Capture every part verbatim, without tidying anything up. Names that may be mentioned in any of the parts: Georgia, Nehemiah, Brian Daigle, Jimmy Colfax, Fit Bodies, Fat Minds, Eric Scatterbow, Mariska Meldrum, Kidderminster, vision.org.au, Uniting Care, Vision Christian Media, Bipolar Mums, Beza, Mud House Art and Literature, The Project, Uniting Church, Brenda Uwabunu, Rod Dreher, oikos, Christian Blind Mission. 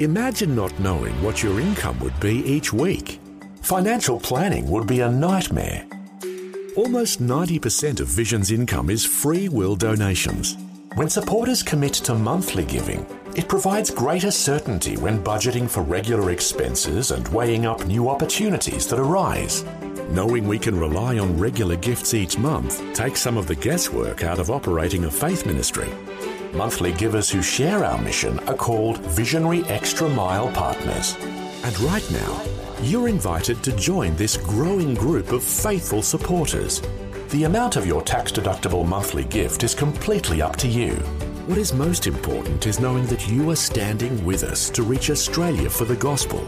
Imagine not knowing what your income would be each week. Financial planning would be a nightmare. Almost ninety percent of Vision's income is free will donations. When supporters commit to monthly giving, it provides greater certainty when budgeting for regular expenses and weighing up new opportunities that arise. Knowing we can rely on regular gifts each month takes some of the guesswork out of operating a faith ministry. Monthly givers who share our mission are called Visionary Extra Mile Partners. And right now, you're invited to join this growing group of faithful supporters. The amount of your tax-deductible monthly gift is completely up to you. What is most important is knowing that you are standing with us to reach Australia for the gospel.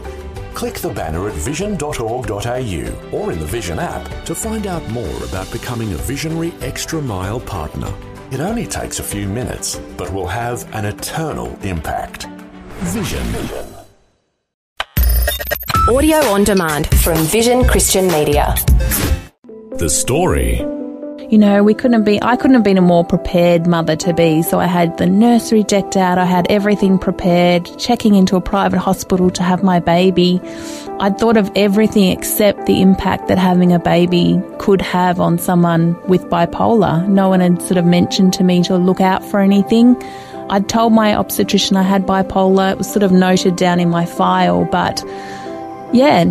Click the banner at vision dot org dot a u or in the Vision app to find out more about becoming a Visionary Extra Mile Partner. It only takes a few minutes, but will have an eternal impact. Vision. Audio on demand from Vision Christian Media. The story. You know, we couldn't be, I couldn't have been a more prepared mother to be. So I had the nursery decked out. I had everything prepared, checking into a private hospital to have my baby. I'd thought of everything except the impact that having a baby could have on someone with bipolar. No one had sort of mentioned to me to look out for anything. I'd told my obstetrician I had bipolar. It was sort of noted down in my file, but yeah,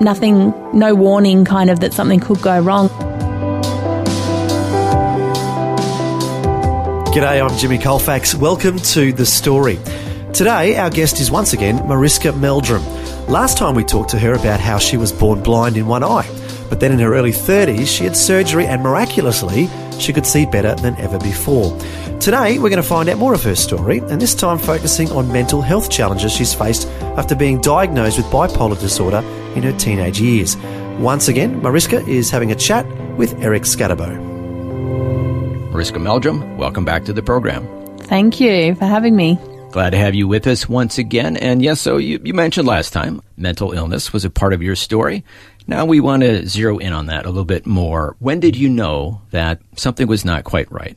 nothing, no warning kind of that something could go wrong. G'day, I'm Jimmy Colfax. Welcome to The Story. Today, our guest is once again Mariska Meldrum. Last time we talked to her about how she was born blind in one eye, but then in her early thirties, she had surgery and miraculously, she could see better than ever before. Today, we're going to find out more of her story, and this time focusing on mental health challenges she's faced after being diagnosed with bipolar disorder in her teenage years. Once again, Mariska is having a chat with Eric Scatterbow. Mariska Meldrum, welcome back to the program. Thank you for having me. Glad to have you with us once again. And yes, so you, you mentioned last time mental illness was a part of your story. Now we want to zero in on that a little bit more. When did you know that something was not quite right?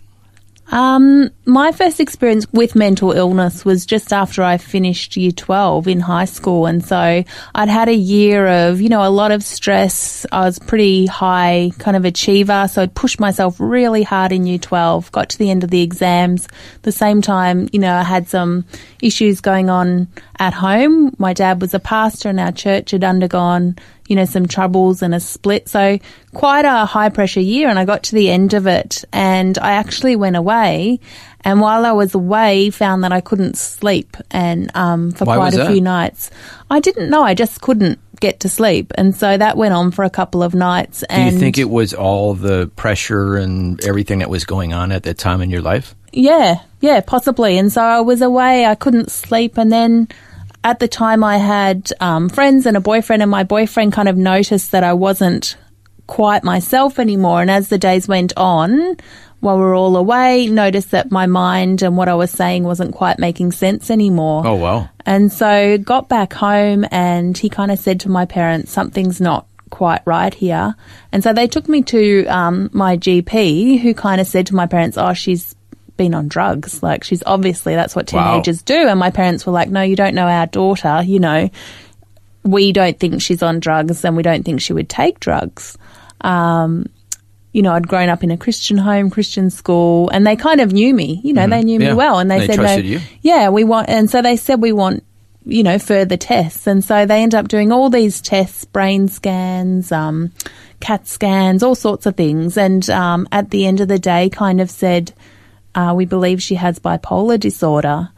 Um, my first experience with mental illness was just after I finished year twelve in high school. And so I'd had a year of, you know, a lot of stress. I was pretty high kind of achiever. So I'd pushed myself really hard in year twelve, got to the end of the exams. At the same time, you know, I had some issues going on at home. My dad was a pastor and our church had undergone, you know, some troubles and a split. So quite a high pressure year, and I got to the end of it and I actually went away, and while I was away found that I couldn't sleep and um for quite a few nights. I didn't know, I just couldn't get to sleep, and so that went on for a couple of nights. And do you think it was all the pressure and everything that was going on at that time in your life? Yeah, yeah, possibly. And so I was away, I couldn't sleep, and then at the time I had um, friends and a boyfriend, and my boyfriend kind of noticed that I wasn't quite myself anymore. And as the days went on, while we were all away, noticed that my mind and what I was saying wasn't quite making sense anymore. Oh, wow. And so got back home and he kind of said to my parents, something's not quite right here. And so they took me to um, my G P, who kind of said to my parents, oh, she's been on drugs, like she's obviously, that's what teenagers wow. do. And my parents were like, no, you don't know our daughter, you know, we don't think she's on drugs and we don't think she would take drugs. Um, you know, I'd grown up in a Christian home, Christian school, and they kind of knew me, you know, mm-hmm. they knew yeah. me well, and they, they said trusted they, you. yeah we want and so they said we want, you know, further tests. And so they end up doing all these tests, brain scans, um, CAT scans, all sorts of things, and um, at the end of the day kind of said, Uh, we believe she has bipolar disorder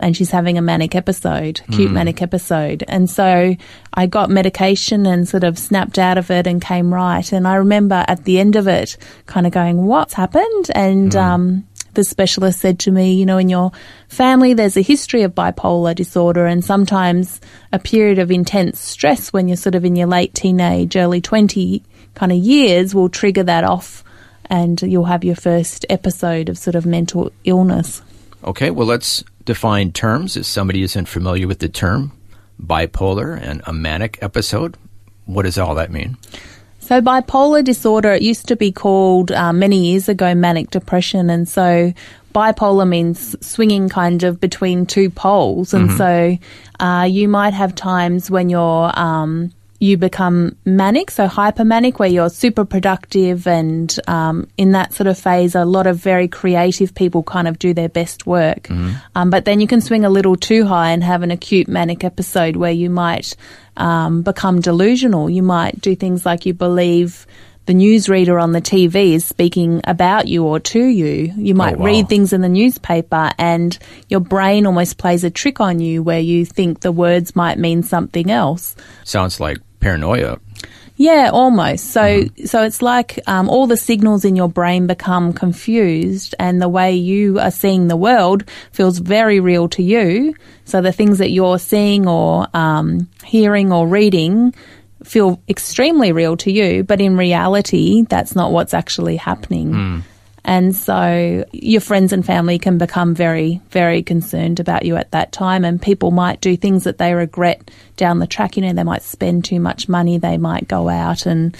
and she's having a manic episode, acute mm. manic episode. And so I got medication and sort of snapped out of it and came right. And I remember at the end of it kind of going, what's happened? And mm. um, the specialist said to me, you know, in your family there's a history of bipolar disorder and sometimes a period of intense stress when you're sort of in your late teenage, early twenty kind of years will trigger that off, and you'll have your first episode of sort of mental illness. Okay, well, let's define terms. If somebody isn't familiar with the term bipolar and a manic episode, what does all that mean? So bipolar disorder, it used to be called uh, many years ago manic depression, and so bipolar means swinging kind of between two poles, and mm-hmm. so uh, you might have times when you're um, you become manic, so hypomanic, where you're super productive, and um, in that sort of phase, a lot of very creative people kind of do their best work. Mm-hmm. Um, but then you can swing a little too high and have an acute manic episode where you might um, become delusional. You might do things like you believe the newsreader on the T V is speaking about you or to you. You might oh, wow. read things in the newspaper, and your brain almost plays a trick on you where you think the words might mean something else. Sounds like paranoia. Yeah, almost. So mm-hmm. so it's like um, all the signals in your brain become confused, and the way you are seeing the world feels very real to you. So the things that you're seeing or um, hearing or reading feel extremely real to you, but in reality, that's not what's actually happening. Mm. And so your friends and family can become very, very concerned about you at that time, and people might do things that they regret down the track. You know, they might spend too much money, they might go out and,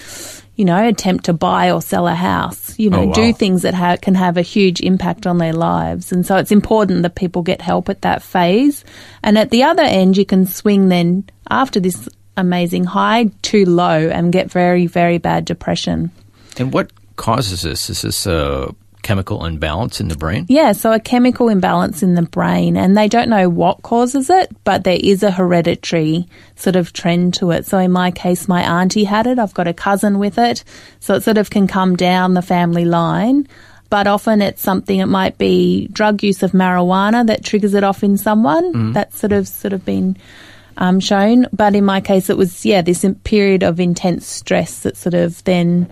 you know, attempt to buy or sell a house, you know, oh, wow. do things that ha- can have a huge impact on their lives. And so it's important that people get help at that phase. And at the other end, you can swing then after this amazing high too low and get very, very bad depression. And what causes this? Is this a chemical imbalance in the brain? Yeah, so a chemical imbalance in the brain, and they don't know what causes it, but there is a hereditary sort of trend to it. So in my case, my auntie had it. I've got a cousin with it. So it sort of can come down the family line. But often it's something, it might be drug use of marijuana that triggers it off in someone. Mm. That's sort of sort of been Um, shown, but in my case, it was, yeah, this period of intense stress that sort of then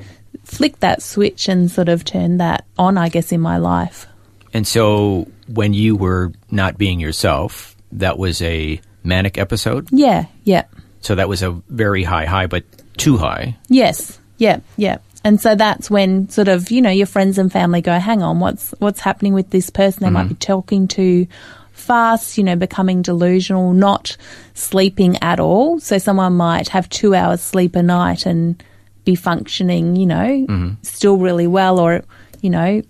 flicked that switch and sort of turned that on, I guess, in my life. And so when you were not being yourself, that was a manic episode? Yeah, yeah. So that was a very high high, but too high? Yes, yeah, yeah. And so that's when sort of, you know, your friends and family go, hang on, what's what's happening with this person? They mm-hmm. might be talking to fast, you know, becoming delusional, not sleeping at all. So someone might have two hours sleep a night and be functioning, you know, mm-hmm. still really well, or, you know,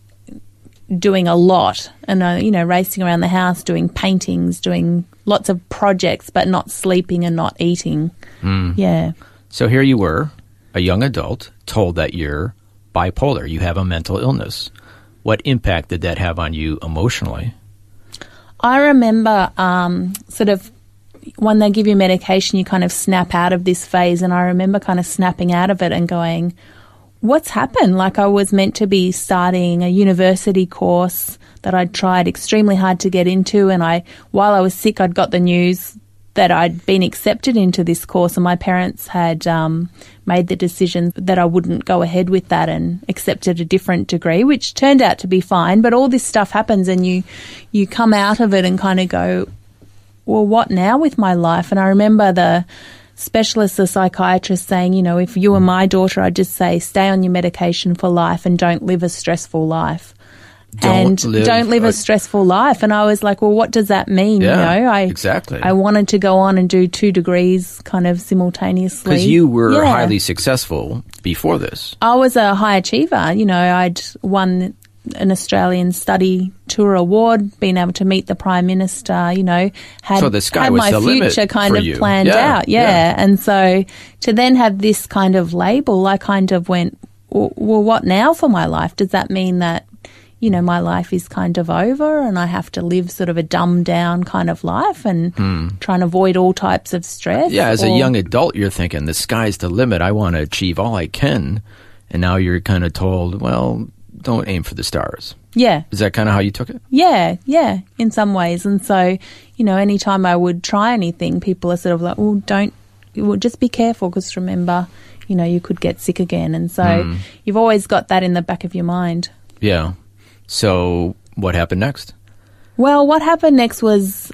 doing a lot and, uh, you know, racing around the house, doing paintings, doing lots of projects, but not sleeping and not eating. Mm. Yeah. So here you were, a young adult, told that you're bipolar, you have a mental illness. What impact did that have on you emotionally? I remember um, sort of when they give you medication, you kind of snap out of this phase, and I remember kind of snapping out of it and going, what's happened? Like, I was meant to be starting a university course that I'd tried extremely hard to get into, and I, while I was sick, I'd got the news that I'd been accepted into this course, and my parents had um, made the decision that I wouldn't go ahead with that and accepted a different degree, which turned out to be fine. But all this stuff happens, and you you come out of it and kind of go, well, what now with my life? And I remember the specialist, the psychiatrist, saying, you know, if you were my daughter, I'd just say stay on your medication for life and don't live a stressful life. Don't and live don't live a, a stressful life. And I was like, well, what does that mean? Yeah, you know, I, exactly. I wanted to go on and do two degrees kind of simultaneously. Because you were yeah. highly successful before this. I was a high achiever. You know, I'd won an Australian Study Tour Award, been able to meet the Prime Minister, you know, had, so the sky had was my the future kind of you. planned yeah, out. Yeah. yeah. And so to then have this kind of label, I kind of went, well, well what now for my life? Does that mean that, you know, my life is kind of over and I have to live sort of a dumbed-down kind of life and mm. try and avoid all types of stress? Yeah, as or, a young adult, you're thinking, the sky's the limit. I want to achieve all I can. And now you're kind of told, well, don't aim for the stars. Yeah. Is that kind of how you took it? Yeah, yeah, in some ways. And so, you know, anytime I would try anything, people are sort of like, well, don't, well, just be careful, because remember, you know, you could get sick again. And so mm. you've always got that in the back of your mind. Yeah. So what happened next? Well, what happened next was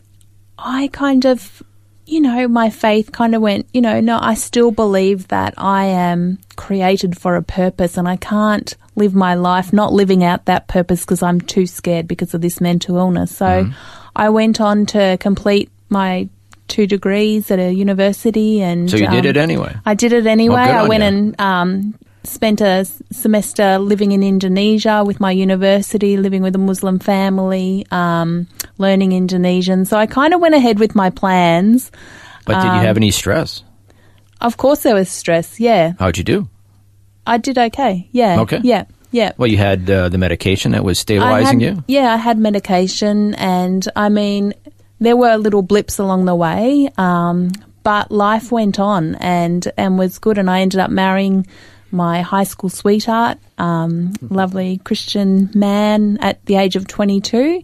I kind of, you know, my faith kind of went, you know, no, I still believe that I am created for a purpose, and I can't live my life not living out that purpose because I'm too scared because of this mental illness. So mm-hmm. I went on to complete my two degrees at a university. And so you um, did it anyway? I did it anyway. Well, I went you. and um, spent a semester living in Indonesia with my university, living with a Muslim family, um, learning Indonesian. So I kind of went ahead with my plans. But did um, you have any stress? Of course there was stress, yeah. How'd you do? I did okay, yeah. Okay. Yeah, yeah. Well, you had uh, the medication that was stabilizing had, you? Yeah, I had medication, and I mean, there were little blips along the way, um, but life went on and, and was good, and I ended up marrying my high school sweetheart, um, lovely Christian man at the age of twenty-two.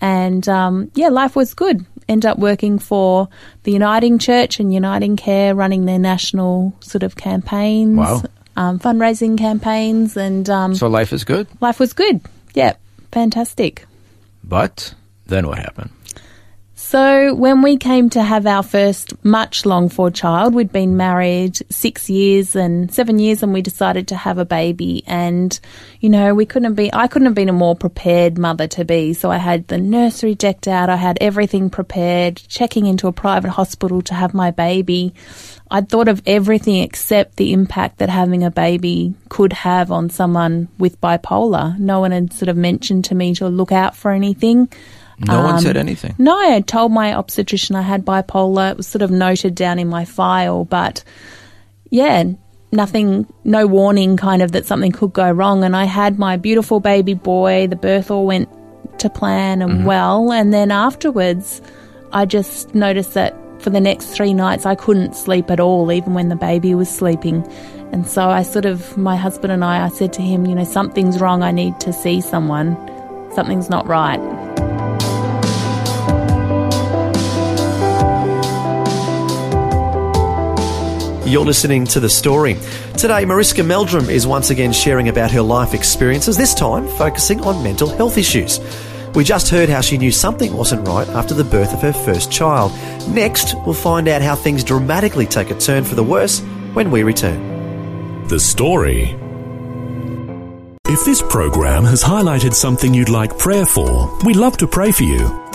And, um, yeah, life was good. Ended up working for the Uniting Church and Uniting Care, running their national sort of campaigns, wow. um, fundraising campaigns. And um, so life is good? Life was good. Yeah, fantastic. But then what happened? So when we came to have our first much longed-for child, we'd been married six years and seven years, and we decided to have a baby. And you know, we couldn't be. I couldn't have been a more prepared mother to be. So I had the nursery decked out. I had everything prepared. Checking into a private hospital to have my baby. I'd thought of everything except the impact that having a baby could have on someone with bipolar. No one had sort of mentioned to me to look out for anything. No um, one said anything? No, I told my obstetrician I had bipolar. It was sort of noted down in my file, but, yeah, nothing, no warning kind of that something could go wrong. And I had my beautiful baby boy. The birth all went to plan and mm-hmm. well. And then afterwards, I just noticed that for the next three nights I couldn't sleep at all, even when the baby was sleeping. And so I sort of, my husband and I, I said to him, you know, something's wrong. I need to see someone. Something's not right. You're listening to The Story. Today, Mariska Meldrum is once again sharing about her life experiences, this time focusing on mental health issues. We just heard how she knew something wasn't right after the birth of her first child. Next, we'll find out how things dramatically take a turn for the worse when we return. The Story. If this program has highlighted something you'd like prayer for, we'd love to pray for you.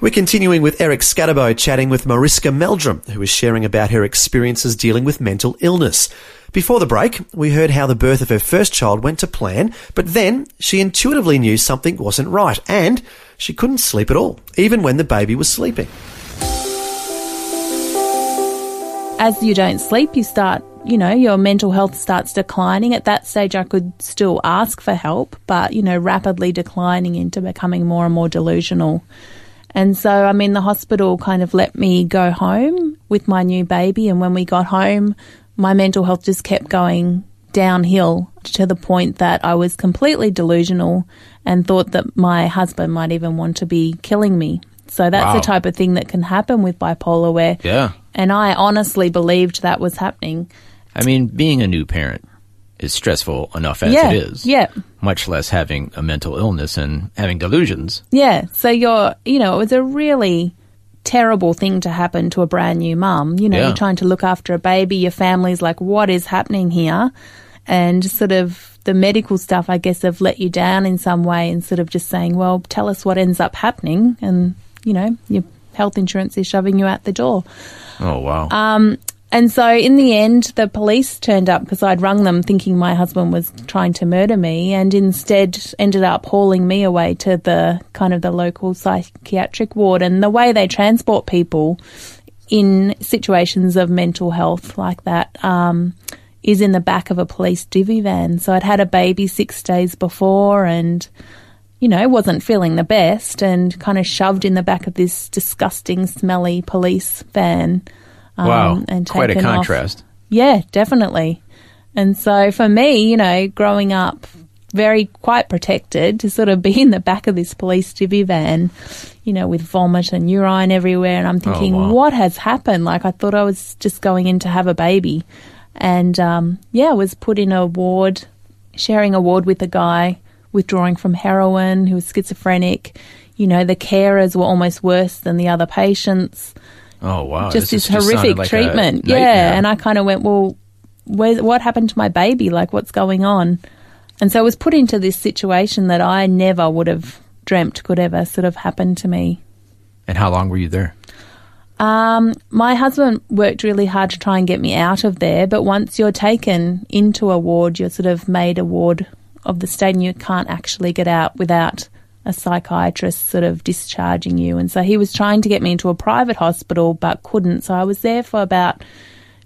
We're continuing with Eric Scatterbow chatting with Mariska Meldrum, who is sharing about her experiences dealing with mental illness. Before the break, we heard how the birth of her first child went to plan, but then she intuitively knew something wasn't right, and she couldn't sleep at all, even when the baby was sleeping. As you don't sleep, you start, you know, your mental health starts declining. At that stage, I could still ask for help, but, you know, rapidly declining into becoming more and more delusional. And so, I mean, the hospital kind of let me go home with my new baby. And when we got home, my mental health just kept going downhill to the point that I was completely delusional and thought that my husband might even want to be killing me. So that's wow. the type of thing that can happen with bipolar where, yeah. and I honestly believed that was happening. I mean, being a new parent is stressful enough as yeah, it is, yeah. much less having a mental illness and having delusions. Yeah, so you're, you know, it was a really terrible thing to happen to a brand new mum. You know, yeah. you're trying to look after a baby, your family's like, what is happening here? And sort of the medical stuff, I guess, have let you down in some way and sort of just saying, well, tell us what ends up happening. And, you know, your health insurance is shoving you out the door. Oh, wow. Um, And so in the end, the police turned up because I'd rung them thinking my husband was trying to murder me, and instead ended up hauling me away to the kind of the local psychiatric ward. And the way they transport people in situations of mental health like that um, is in the back of a police divvy van. So I'd had a baby six days before and, you know, wasn't feeling the best, and kind of shoved in the back of this disgusting, smelly police van. Wow, um, and quite a contrast. Off. Yeah, definitely. And so for me, you know, growing up very quite protected, to sort of be in the back of this police divvy van, you know, with vomit and urine everywhere, and I'm thinking, oh, wow. what has happened? Like, I thought I was just going in to have a baby. And, um, yeah, I was put in a ward, sharing a ward with a guy withdrawing from heroin who was schizophrenic. You know, the carers were almost worse than the other patients. Oh, wow. Just this, this horrific just like treatment. Yeah, nightmare. And I kind of went, well, where, what happened to my baby? Like, what's going on? And so I was put into this situation that I never would have dreamt could ever sort of happen to me. And how long were you there? Um, my husband worked really hard to try and get me out of there, but once you're taken into a ward, you're sort of made a ward of the state and you can't actually get out without a psychiatrist sort of discharging you. And so he was trying to get me into a private hospital but couldn't. So I was there for about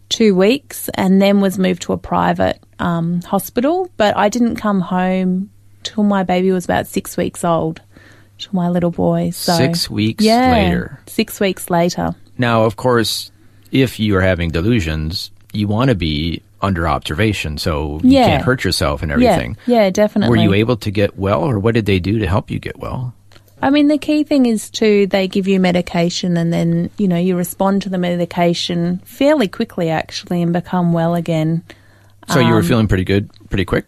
two weeks and then was moved to a private um, hospital, but I didn't come home till my baby was about six weeks old, to my little boy. So, six weeks yeah, later. Six weeks later. Now, of course, if you are having delusions, you want to be under observation, so you yeah. can't hurt yourself and everything. Yeah. yeah, definitely. Were you able to get well, or what did they do to help you get well? I mean, the key thing is to, they give you medication and then, you know, you respond to the medication fairly quickly, actually, and become well again. So um, you were feeling pretty good, pretty quick?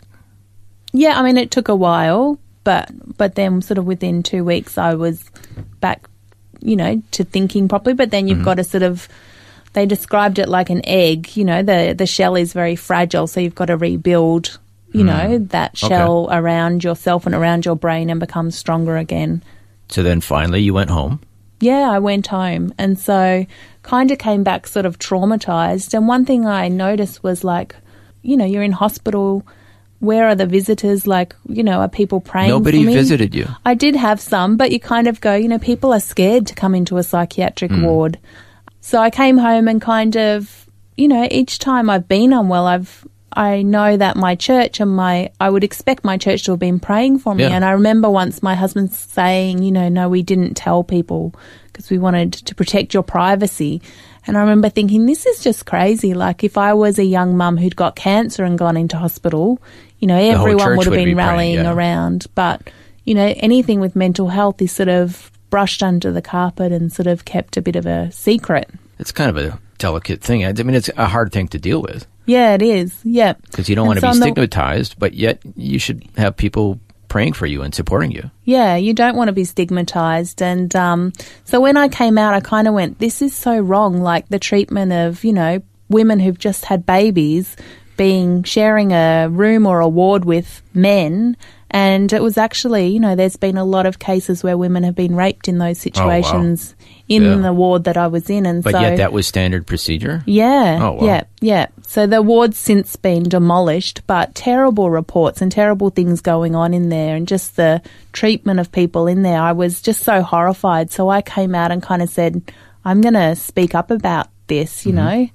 Yeah, I mean, it took a while, but but then sort of within two weeks I was back, you know, to thinking properly. But then you've mm-hmm. got to sort of, they described it like an egg, you know, the, the shell is very fragile, so you've got to rebuild, you mm-hmm. know, that shell okay. around yourself and around your brain and become stronger again. So then finally you went home? Yeah, I went home. And so kind of came back sort of traumatized. And one thing I noticed was, like, you know, you're in hospital, where are the visitors? Like, you know, are people praying Nobody for me? Visited you. I did have some, but you kind of go, you know, people are scared to come into a psychiatric mm. ward. So I came home and kind of, you know, each time I've been unwell, I've I know that my church and my, I would expect my church to have been praying for me. Yeah. And I remember once my husband saying, you know, no, we didn't tell people because we wanted to protect your privacy. And I remember thinking, this is just crazy. Like, if I was a young mum who'd got cancer and gone into hospital, you know, everyone would have been rallying around. But, you know, anything with mental health is sort of brushed under the carpet and sort of kept a bit of a secret. It's kind of a delicate thing. I mean, it's a hard thing to deal with. Yeah, it is. Yeah. Because you don't want to be stigmatized, but yet you should have people praying for you and supporting you. Yeah, you don't want to be stigmatized. And um, so when I came out, I kind of went, this is so wrong, like the treatment of, you know, women who've just had babies being sharing a room or a ward with men. And it was actually, you know, there's been a lot of cases where women have been raped in those situations oh, wow. in yeah. the ward that I was in. And but so, yet that was standard procedure? Yeah, oh, wow. yeah, yeah. So the ward's since been demolished, but terrible reports and terrible things going on in there, and just the treatment of people in there. I was just so horrified. So I came out and kind of said, I'm going to speak up about this, you mm-hmm. know.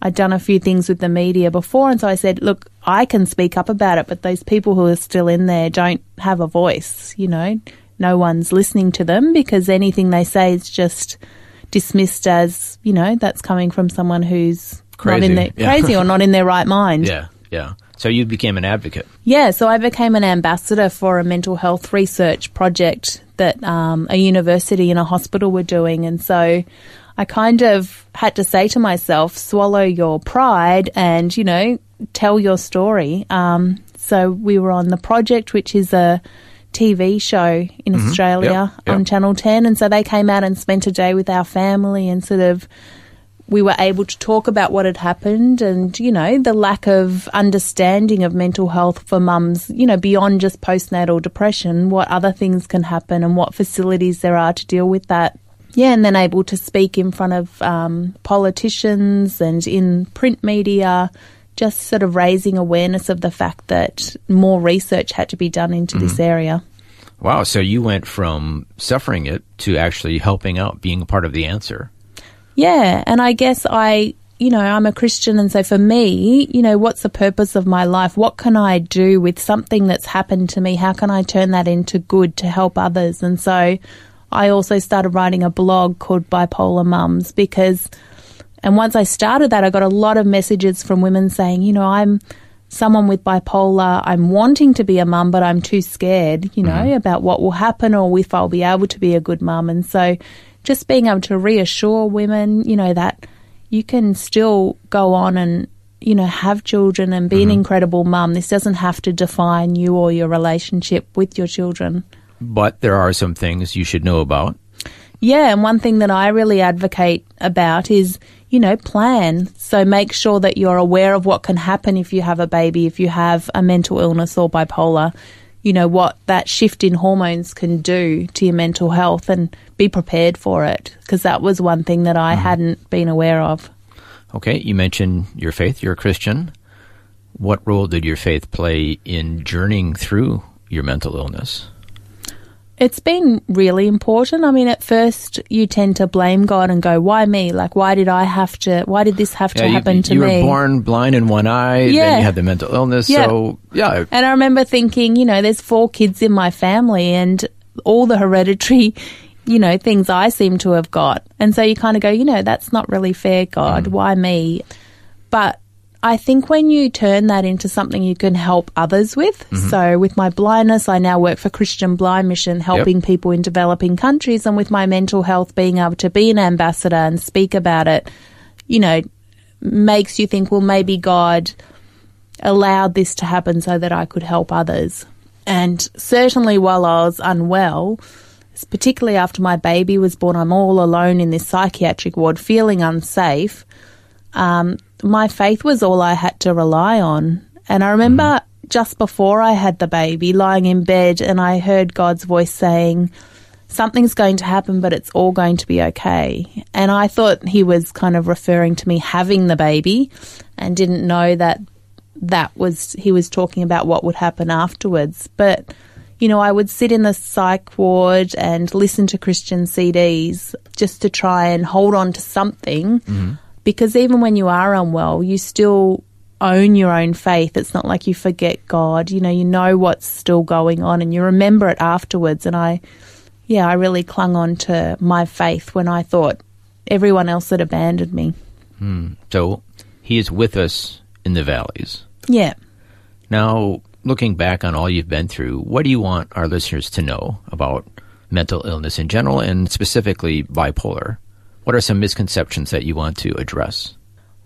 I'd done a few things with the media before, and so I said, look, I can speak up about it, but those people who are still in there don't have a voice, you know. No one's listening to them because anything they say is just dismissed as, you know, that's coming from someone who's crazy, not in their, yeah. crazy or not in their right mind. Yeah, yeah. So you became an advocate. Yeah, so I became an ambassador for a mental health research project that um, a university and a hospital were doing, and so I kind of had to say to myself, swallow your pride and, you know, tell your story. Um, so we were on The Project, which is a T V show in mm-hmm. Australia yep, yep. on Channel ten. And so they came out and spent a day with our family, and sort of we were able to talk about what had happened and, you know, the lack of understanding of mental health for mums, you know, beyond just postnatal depression, what other things can happen and what facilities there are to deal with that. Yeah, and then able to speak in front of um, politicians and in print media, just sort of raising awareness of the fact that more research had to be done into mm-hmm. this area. Wow, so you went from suffering it to actually helping out, being a part of the answer. Yeah, and I guess I, you know, I'm a Christian, and so for me, you know, what's the purpose of my life? What can I do with something that's happened to me? How can I turn that into good to help others? And so I also started writing a blog called Bipolar Mums because, and once I started that, I got a lot of messages from women saying, you know, I'm someone with bipolar, I'm wanting to be a mum, but I'm too scared, you know, mm-hmm. about what will happen or if I'll be able to be a good mum. And so just being able to reassure women, you know, that you can still go on and, you know, have children and be mm-hmm. an incredible mum. This doesn't have to define you or your relationship with your children. But there are some things you should know about Yeah, and one thing that I really advocate about is, you know, plan. So make sure that you're aware of what can happen if you have a baby, if you have a mental illness or bipolar, you know, what that shift in hormones can do to your mental health, and be prepared for it, because that was one thing that I mm. hadn't been aware of. Okay, you mentioned your faith. You're a Christian. What role did your faith play in journeying through your mental illness? It's been really important. I mean, at first you tend to blame God and go, why me? Like, why did I have to, why did this have yeah, to happen you, to you me? You were born blind in one eye, yeah. then you had the mental illness, yeah. so, yeah. And I remember thinking, you know, there's four kids in my family and all the hereditary, you know, things I seem to have got. And so you kind of go, you know, that's not really fair, God, mm. why me? But I think when you turn that into something you can help others with, mm-hmm. so with my blindness, I now work for Christian Blind Mission, helping yep. people in developing countries, and with my mental health, being able to be an ambassador and speak about it, you know, makes you think, well, maybe God allowed this to happen so that I could help others. And certainly while I was unwell, particularly after my baby was born, I'm all alone in this psychiatric ward, feeling unsafe. Um, my faith was all I had to rely on. And I remember mm-hmm. just before I had the baby, lying in bed, and I heard God's voice saying, something's going to happen, but it's all going to be okay. And I thought he was kind of referring to me having the baby, and didn't know that that was, he was talking about what would happen afterwards. But, you know, I would sit in the psych ward and listen to Christian C Ds just to try and hold on to something. Mm-hmm. Because even when you are unwell, you still own your own faith. It's not like you forget God. You know, you know what's still going on and you remember it afterwards. And I, yeah, I really clung on to my faith when I thought everyone else had abandoned me. Hmm. So he is with us in the valleys. Yeah. Now, looking back on all you've been through, what do you want our listeners to know about mental illness in general, and specifically bipolar? What are some misconceptions that you want to address?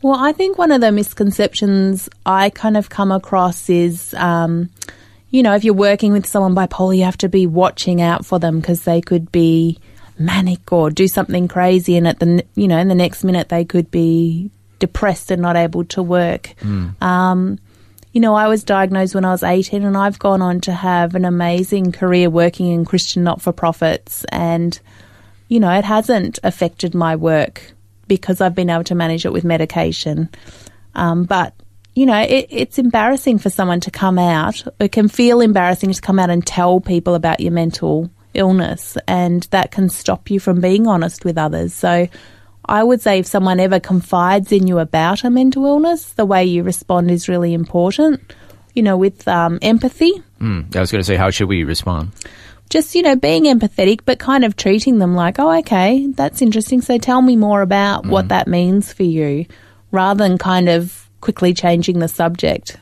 Well, I think one of the misconceptions I kind of come across is, um, you know, if you're working with someone bipolar, you have to be watching out for them because they could be manic or do something crazy, and at the you know, in the next minute they could be depressed and not able to work. Mm. Um, you know, I was diagnosed when I was eighteen, and I've gone on to have an amazing career working in Christian not-for-profits, and you know, it hasn't affected my work because I've been able to manage it with medication. Um, but, you know, it, it's embarrassing for someone to come out. It can feel embarrassing to come out and tell people about your mental illness, and that can stop you from being honest with others. So I would say if someone ever confides in you about a mental illness, the way you respond is really important, you know, with um, empathy. Mm, I was going to say, how should we respond? Just, you know, being empathetic, but kind of treating them like, oh, okay, that's interesting, so tell me more about mm. what that means for you, rather than kind of quickly changing the subject.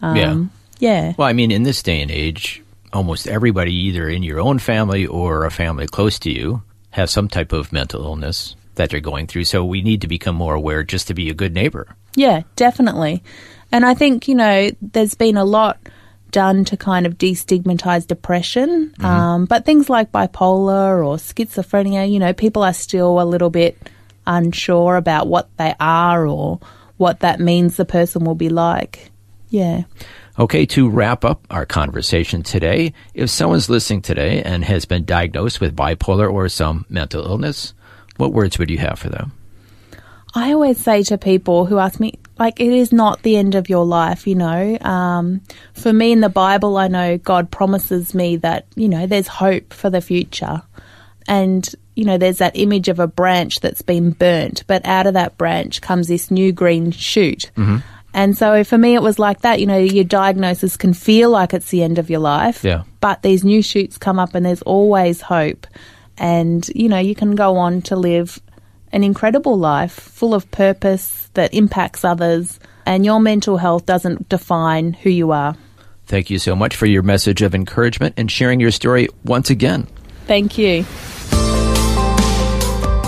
Um, yeah. Yeah. Well, I mean, in this day and age, almost everybody, either in your own family or a family close to you, has some type of mental illness that they're going through, so we need to become more aware just to be a good neighbor. Yeah, definitely. And I think, you know, there's been a lot done to kind of destigmatize depression, mm-hmm. um, but things like bipolar or schizophrenia, you know, people are still a little bit unsure about what they are or what that means the person will be like. Yeah. Okay, to wrap up our conversation today, if someone's listening today and has been diagnosed with bipolar or some mental illness, what words would you have for them? I always say to people who ask me, like, it is not the end of your life, you know. Um, for me in the Bible, I know God promises me that, you know, there's hope for the future. And, you know, there's that image of a branch that's been burnt, but out of that branch comes this new green shoot. Mm-hmm. And so for me it was like that, you know, your diagnosis can feel like it's the end of your life, yeah. but these new shoots come up and there's always hope. And, you know, you can go on to live an incredible life full of purpose that impacts others, and your mental health doesn't define who you are. Thank you so much for your message of encouragement and sharing your story once again. Thank you.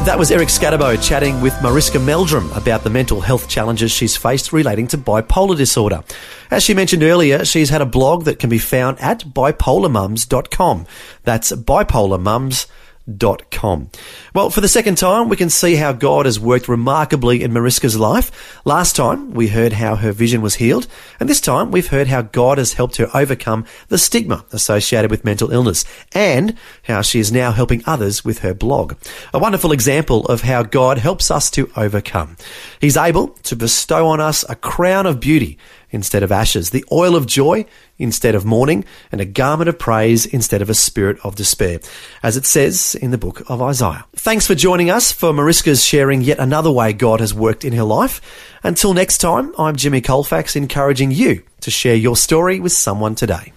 That was Eric Scatterbow chatting with Mariska Meldrum about the mental health challenges she's faced relating to bipolar disorder. As she mentioned earlier, she's had a blog that can be found at bipolar mums dot com. That's bipolar mums dot com. vision dot org dot a u. Well, for the second time, we can see how God has worked remarkably in Mariska's life. Last time, we heard how her vision was healed, and this time, we've heard how God has helped her overcome the stigma associated with mental illness and how she is now helping others with her blog. A wonderful example of how God helps us to overcome. He's able to bestow on us a crown of beauty instead of ashes, the oil of joy instead of mourning, and a garment of praise instead of a spirit of despair, as it says in the book of Isaiah. Thanks for joining us for Mariska's sharing yet another way God has worked in her life. Until next time, I'm Jimmy Colfax, encouraging you to share your story with someone today.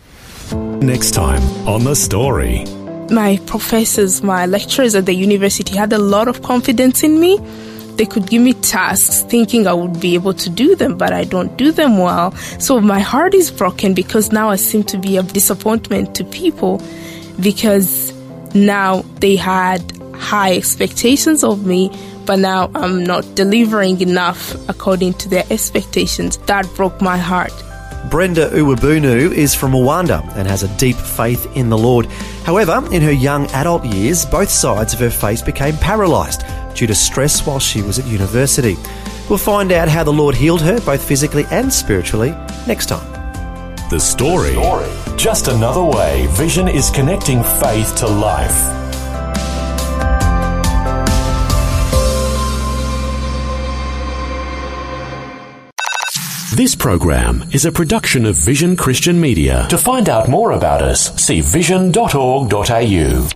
Next time on The Story. My professors, my lecturers at the university had a lot of confidence in me. They could give me tasks thinking I would be able to do them, but I don't do them well. So my heart is broken because now I seem to be a disappointment to people, because now they had high expectations of me, but now I'm not delivering enough according to their expectations. That broke my heart. Brenda Uwabunu is from Rwanda and has a deep faith in the Lord. However, in her young adult years, both sides of her faith became paralysed due to stress while she was at university. We'll find out how the Lord healed her, both physically and spiritually, next time. The Story. Just another way Vision is connecting faith to life. This program is a production of Vision Christian Media. To find out more about us, see vision dot org dot a u.